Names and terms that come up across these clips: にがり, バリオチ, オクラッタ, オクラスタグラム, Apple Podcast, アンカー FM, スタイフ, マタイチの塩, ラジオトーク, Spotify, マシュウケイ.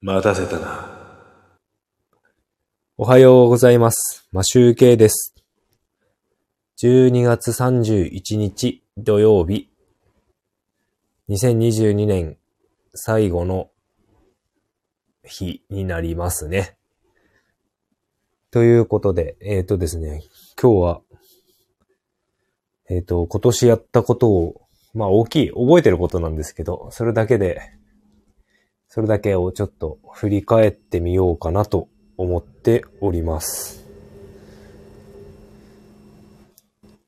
待たせたな。おはようございます。マシュウケイです。12月31日土曜日、2022年最後の日になりますね。ということで、ですね、今日は、今年やったことを、まあ大きい、覚えてることなんですけど、それだけをちょっと振り返ってみようかなと思っております。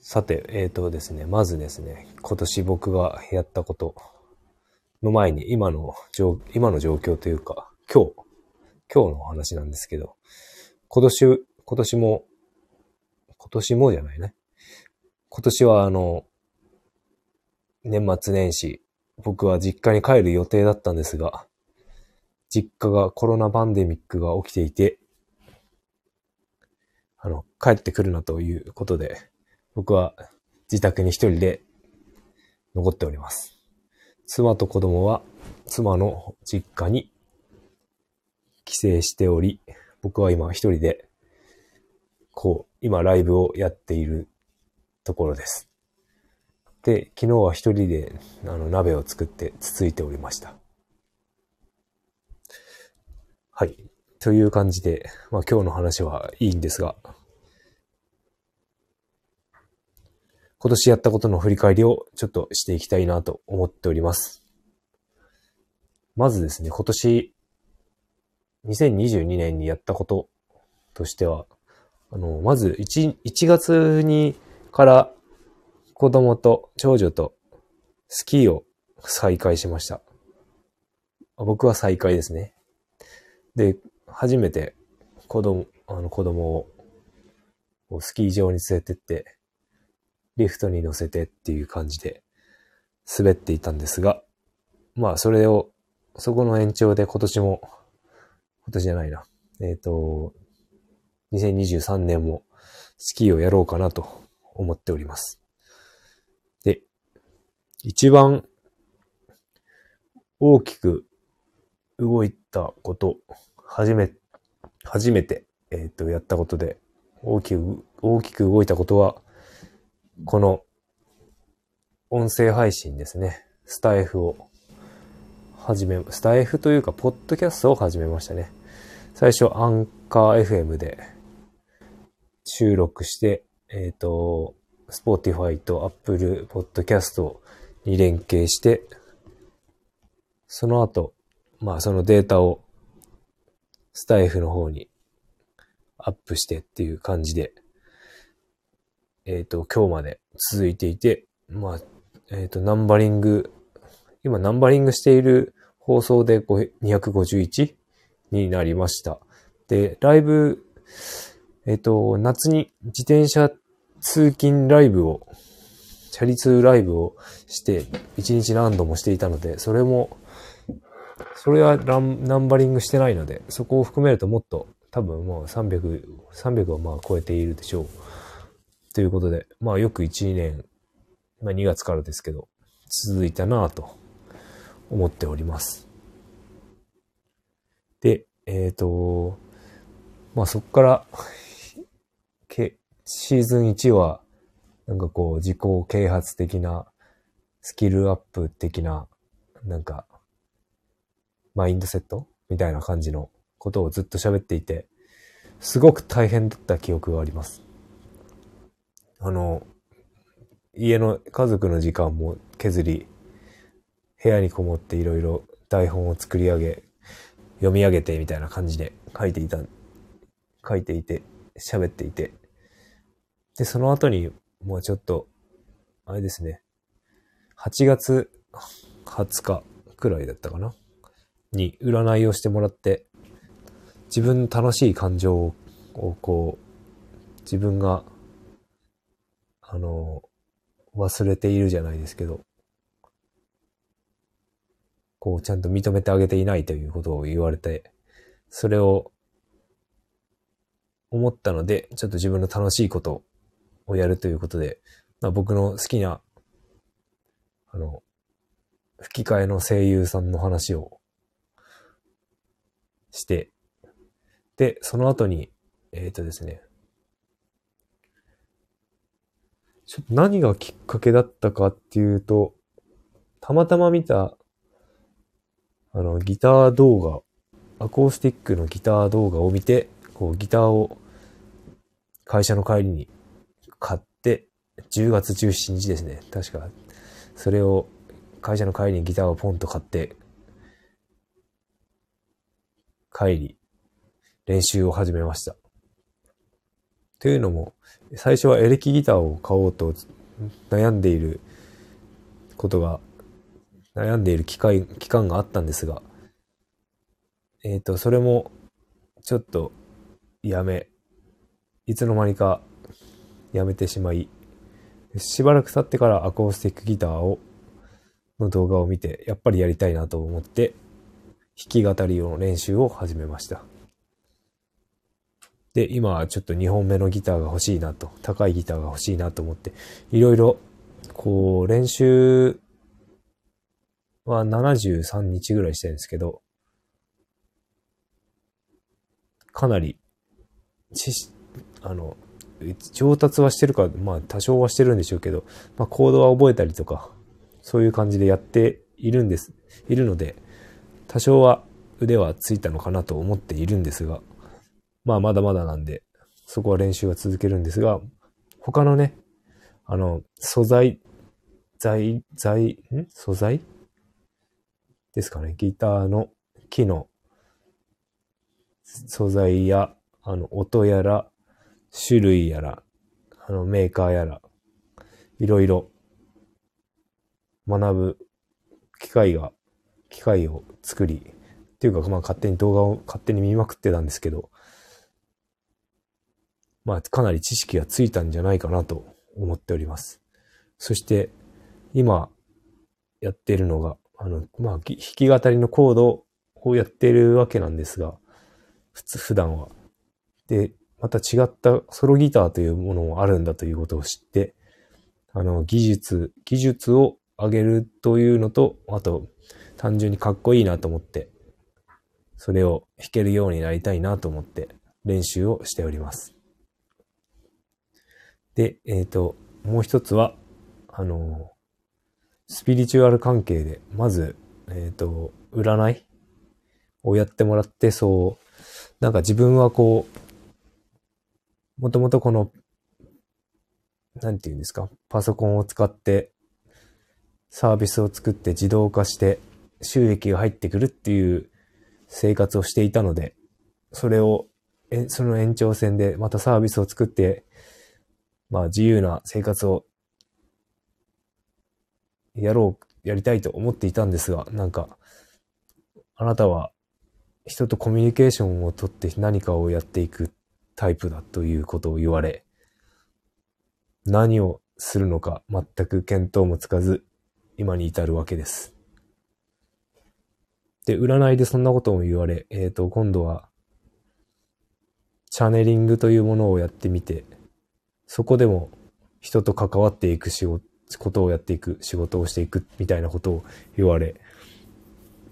さて、ですね、まずですね、今年僕がやったことの前に今の状況というか、今日のお話なんですけど、今年は年末年始、僕は実家に帰る予定だったんですが、実家がコロナパンデミックが起きていて、帰ってくるなということで、僕は自宅に一人で残っております。妻と子供は妻の実家に帰省しており、僕は今一人で、今ライブをやっているところです。で、昨日は一人で鍋を作ってつついておりました。はい。という感じで、まあ今日の話はいいんですが、今年やったことの振り返りをちょっとしていきたいなと思っております。まずですね、今年2022年にやったこととしては、まず1月にから子供と長女とスキーを再開しました。僕は再開ですね。で、初めて子供をスキー場に連れてって、リフトに乗せてっていう感じで滑っていたんですが、まあそこの延長で2023年もスキーをやろうかなと思っております。で、一番大きく動いたこと、初めて、やったことで大きく動いたことは、この音声配信ですね。スタイフというか、ポッドキャストを始めましたね。最初、アンカー FM で収録して、Spotify と Apple Podcast に連携して、その後、まあそのデータをスタイフの方にアップしてっていう感じで、今日まで続いていて、まあ、ナンバリングしている放送で251になりました。で、ライブ、夏に自転車通勤ライブを、チャリ通ライブをして、1日何度もしていたので、それはナンバリングしてないので、そこを含めるともっと、多分もう300をまあ超えているでしょう。ということで、まあよく1年、まあ2月からですけど、続いたなぁと思っております。で、まあそっからシーズン1はなんか自己啓発的なスキルアップ的ななんかマインドセットみたいな感じのことをずっと喋っていて、すごく大変だった記憶があります。家族の時間も削り、部屋にこもっていろいろ台本を作り上げ、読み上げてみたいな感じで書いていて、喋っていて。で、その後に、もうちょっと、あれですね、8月20日くらいだったかなに占いをしてもらって、自分の楽しい感情を自分が、忘れているじゃないですけど、ちゃんと認めてあげていないということを言われて、それを思ったので、ちょっと自分の楽しいことをやるということで、僕の好きな、吹き替えの声優さんの話をして、で、その後に、ですね、ちょっと何がきっかけだったかっていうと、たまたま見た、ギター動画、アコースティックのギター動画を見て、こうギターを会社の帰りに買って、10月17日ですね、確か。それを会社の帰りにギターをポンと買って、帰り、練習を始めました。というのも、最初はエレキギターを買おうと悩んでいる期間があったんですが、それも、ちょっと、いつの間にか、やめてしまい、しばらく経ってからアコースティックギターの動画を見て、やっぱりやりたいなと思って、弾き語りの練習を始めました。で、今、ちょっと2本目のギターが欲しいなと、高いギターが欲しいなと思って、いろいろ、こう、練習は73日ぐらいしてるんですけど、かなり、上達はしてるか、まあ多少はしてるんでしょうけど、まあコードは覚えたりとか、そういう感じでやっているので、多少は腕はついたのかなと思っているんですが、まあまだまだなんで、そこは練習は続けるんですが、他のね、素材ですかね、ギターの木の素材や、音やら、種類やら、メーカーやら、いろいろ学ぶ機会を作り、っていうか、まあ勝手に見まくってたんですけど、まあかなり知識がついたんじゃないかなと思っております。そして、今やっているのが、まあ弾き語りのコードをやっているわけなんですが、普段は。で、また違ったソロギターというものもあるんだということを知って、技術を上げるというのと、あと、単純にかっこいいなと思って、それを弾けるようになりたいなと思って練習をしております。で、もう一つは、スピリチュアル関係で、まず、占いをやってもらって、なんか自分はこう、もともとこの、なんていうんですか、パソコンを使ってサービスを作って自動化して収益が入ってくるっていう生活をしていたので、その延長線でまたサービスを作って、まあ自由な生活をやりたいと思っていたんですが、なんか、あなたは人とコミュニケーションをとって何かをやっていくタイプだということを言われ、何をするのか全く見当もつかず今に至るわけです。で、占いでそんなことも言われ、今度はチャネリングというものをやってみて、そこでも人と関わっていく仕事をしていくみたいなことを言われ、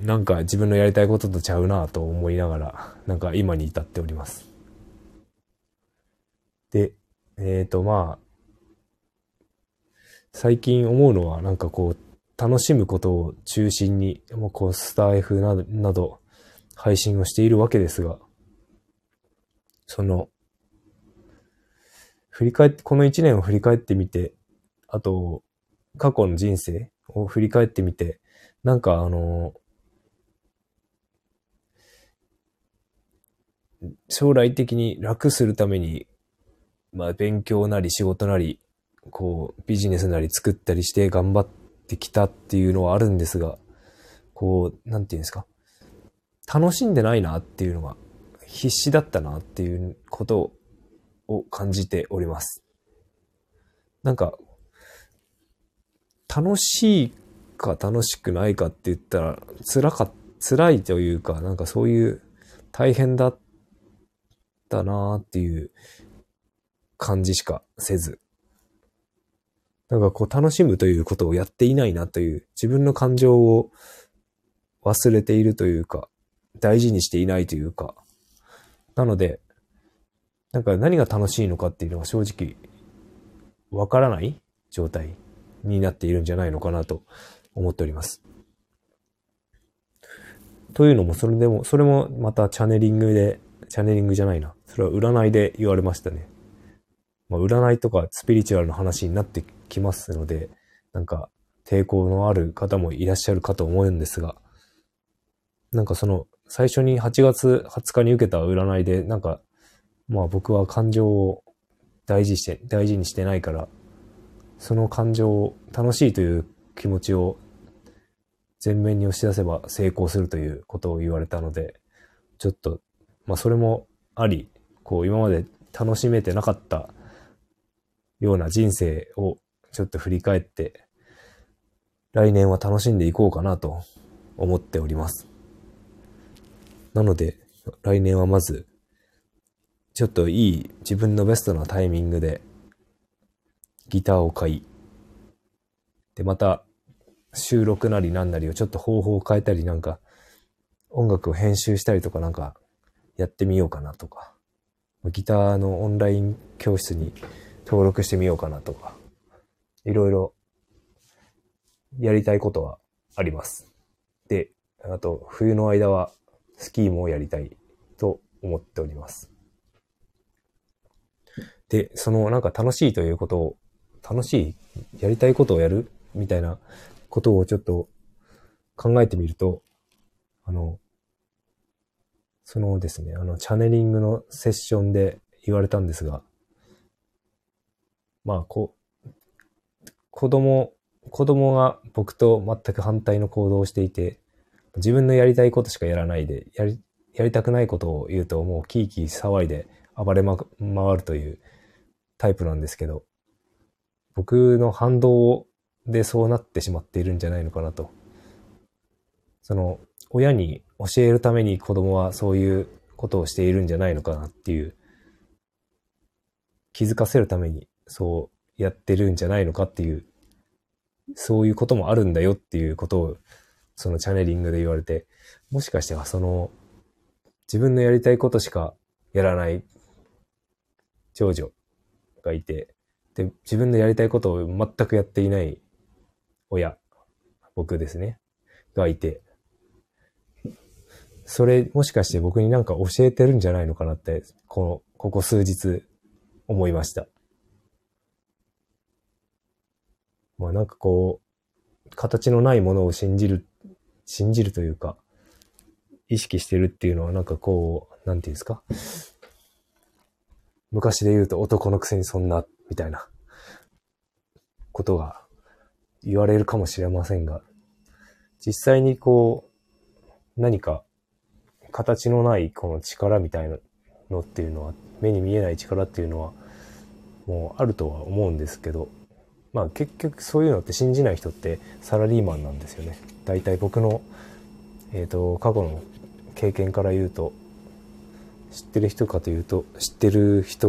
なんか自分のやりたいこととちゃうなぁと思いながら、なんか今に至っております。で、まあ、最近思うのは、なんかこう、楽しむことを中心に、もうこう、スター F など、配信をしているわけですが、この一年を振り返ってみて、あと、過去の人生を振り返ってみて、なんか将来的に楽するために、まあ、勉強なり仕事なり、こう、ビジネスなり作ったりして頑張ってきたっていうのはあるんですが、こう、なんていうんですか、楽しんでないなっていうのが、必死だったなっていうことを感じております。なんか、楽しいか楽しくないかって言ったら、辛いというか、なんかそういう大変だったなっていう、感じしかせず、なんかこう楽しむということをやっていないなという、自分の感情を忘れているというか、大事にしていないというか、なので、なんか何が楽しいのかっていうのは正直わからない状態になっているんじゃないのかなと思っております。というのも、それもまたチャネリングじゃないな。それは占いで言われましたね。まあ、占いとかスピリチュアルの話になってきますので、なんか抵抗のある方もいらっしゃるかと思うんですが、なんかその最初に8月20日に受けた占いで、なんかまあ僕は感情を大事にしてないから、その感情を楽しいという気持ちを前面に押し出せば成功するということを言われたので、ちょっとまあそれもあり、こう今まで楽しめてなかったような人生をちょっと振り返って、来年は楽しんでいこうかなと思っております。なので来年はまずちょっといい自分のベストなタイミングでギターを買い、でまた収録なりなんなりをちょっと方法を変えたり、なんか音楽を編集したりとかなんかやってみようかなとか、ギターのオンライン教室に登録してみようかなとか、いろいろやりたいことはあります。で、あと冬の間はスキーもやりたいと思っております。で、そのなんか楽しいということを、やりたいことをやるみたいなことをちょっと考えてみると、そのですね、チャネリングのセッションで言われたんですが、まあ、子供が僕と全く反対の行動をしていて、自分のやりたいことしかやらないで、やりたくないことを言うともうキーキー騒いで暴れ回るというタイプなんですけど、僕の反動でそうなってしまっているんじゃないのかなと。その親に教えるために子供はそういうことをしているんじゃないのかなっていう、気づかせるためにそうやってるんじゃないのかっていう、そういうこともあるんだよっていうことをそのチャネリングで言われて、もしかしてはその自分のやりたいことしかやらない長女がいて、で自分のやりたいことを全くやっていない親、僕ですね、がいて、それもしかして僕になんか教えてるんじゃないのかなってここ数日思いました。まあなんかこう形のないものを信じるというか意識してるっていうのは、なんかこうなんていうんですか、昔で言うと男のくせにそんなみたいなことが言われるかもしれませんが、実際にこう何か形のないこの力みたいなのっていうのは、目に見えない力っていうのはもうあるとは思うんですけど、まあ結局そういうのって信じない人ってサラリーマンなんですよね。大体僕の、過去の経験から言うと、知ってる人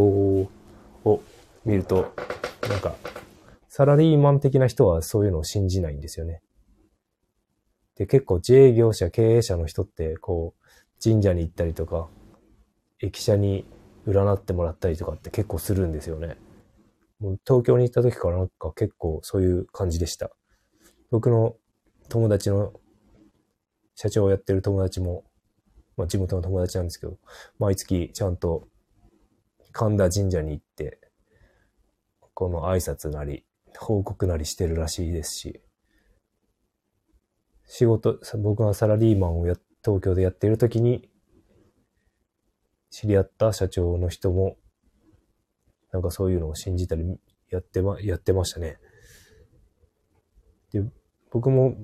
を見ると、なんかサラリーマン的な人はそういうのを信じないんですよね。で結構自営業者経営者の人ってこう神社に行ったりとか駅舎に占ってもらったりとかって結構するんですよね。東京に行った時からなんか結構そういう感じでした。僕の友達の社長をやってる友達も、まあ、地元の友達なんですけど、毎月ちゃんと神田神社に行ってこの挨拶なり報告なりしてるらしいですし、僕がサラリーマンを東京でやっている時に知り合った社長の人もなんかそういうのを信じたりやってましたね。で、僕も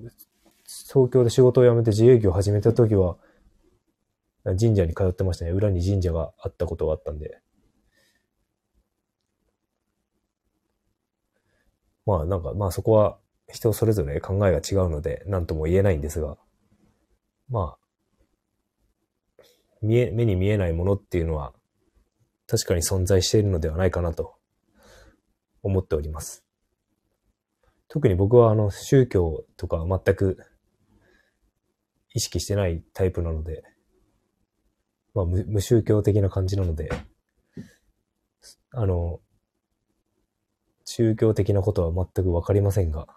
東京で仕事を辞めて自営業を始めた時は神社に通ってましたね。裏に神社があったことがあったんで。まあなんか、まあそこは人それぞれ考えが違うので何とも言えないんですが、まあ、目に見えないものっていうのは確かに存在しているのではないかなと思っております。特に僕は宗教とか全く意識してないタイプなので、まあ、無宗教的な感じなので、宗教的なことは全くわかりませんが、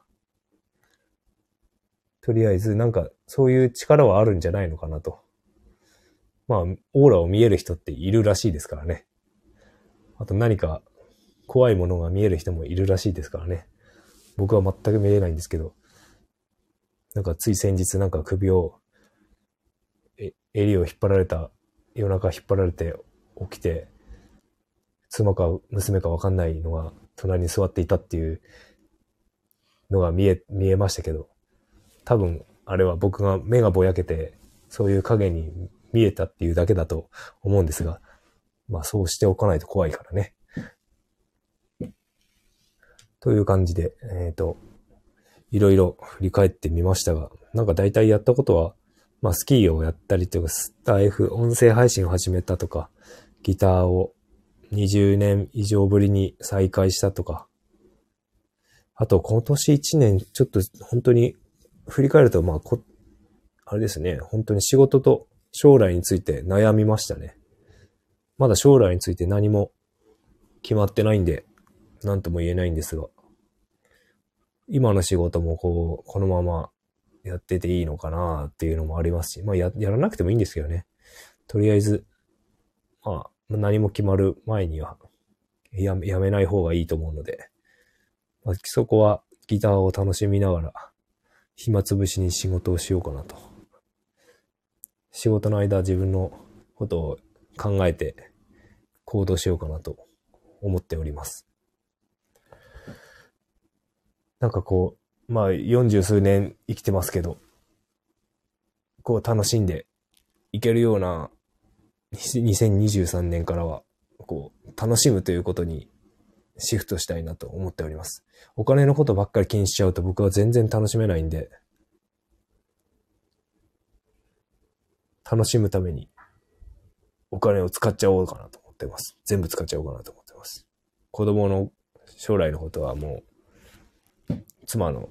とりあえずなんかそういう力はあるんじゃないのかなと。まあ、オーラを見える人っているらしいですからね。あと何か怖いものが見える人もいるらしいですからね。僕は全く見えないんですけど、なんかつい先日なんか首を、襟を引っ張られた、夜中引っ張られて起きて、妻か娘かわかんないのが隣に座っていたっていうのが見えましたけど、多分あれは僕が目がぼやけてそういう影に見えたっていうだけだと思うんですが、まあそうしておかないと怖いからね。という感じで、いろいろ振り返ってみましたが、なんか大体やったことは、まあスキーをやったりとか、スタイフ、音声配信を始めたとか、ギターを20年以上ぶりに再開したとか、あと今年1年、ちょっと本当に振り返ると、まああれですね、本当に仕事と将来について悩みましたね。まだ将来について何も決まってないんで、なんとも言えないんですが、今の仕事もこのままやってていいのかなっていうのもありますし、まあやらなくてもいいんですけどね。とりあえず、まあ何も決まる前にはやめない方がいいと思うので、まあ、そこはギターを楽しみながら暇つぶしに仕事をしようかなと。仕事の間自分のことを考えて行動しようかなと思っております。なんかまあ40数年生きてますけど、楽しんでいけるような2023年からは、楽しむということにシフトしたいなと思っております。お金のことばっかり気にしちゃうと僕は全然楽しめないんで、楽しむためにお金を使っちゃおうかなと思ってます。全部使っちゃおうかなと思ってます。子供の将来のことはもう、妻の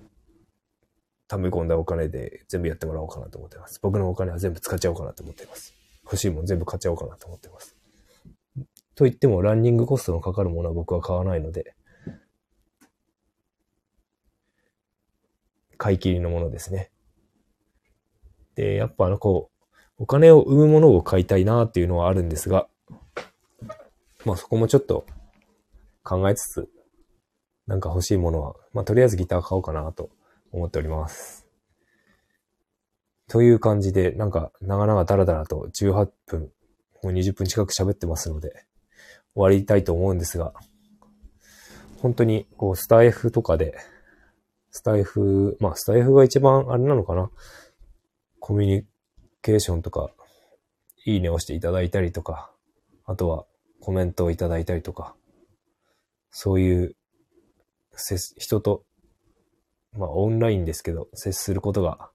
溜め込んだお金で全部やってもらおうかなと思ってます。僕のお金は全部使っちゃおうかなと思ってます。欲しいもん全部買っちゃおうかなと思ってます。と言ってもランニングコストのかかるものは僕は買わないので、買い切りのものですね。で、やっぱお金を生むものを買いたいなっていうのはあるんですが、まあそこもちょっと考えつつ、なんか欲しいものは、まあ、とりあえずギター買おうかなと思っております。という感じで、なんか長々ダラダラと18分、もう20分近く喋ってますので、終わりたいと思うんですが、本当にスタイフとかで、スタイフが一番あれなのかな、コミュニケーションとか、いいねをしていただいたりとか、あとはコメントをいただいたりとか、そういう人と、まあオンラインですけど、接することが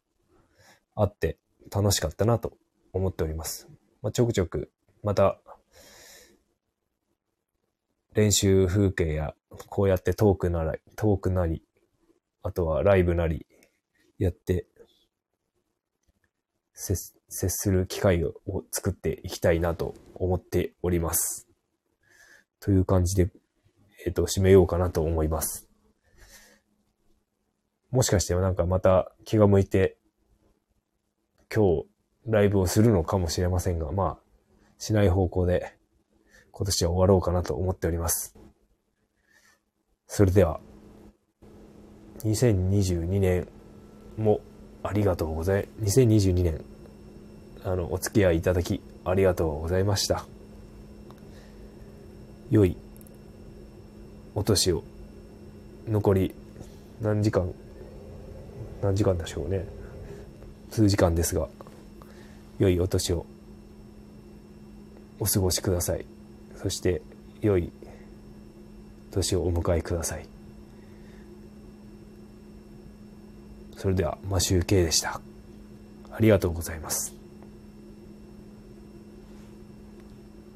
あって楽しかったなと思っております。まあ、ちょくちょくまた練習風景やこうやってトークなり、あとはライブなりやって接する機会を作っていきたいなと思っております。という感じで、締めようかなと思います。もしかしてなんかまた気が向いて今日ライブをするのかもしれませんが、まあしない方向で今年は終わろうかなと思っております。それでは2022年もありがとうございます。2022年お付き合いいただきありがとうございました。良いお年を。残り何時間でしょうね。数時間ですが、良いお年をお過ごしください。そして良い年をお迎えください。それではマシュウケイでした。ありがとうございます。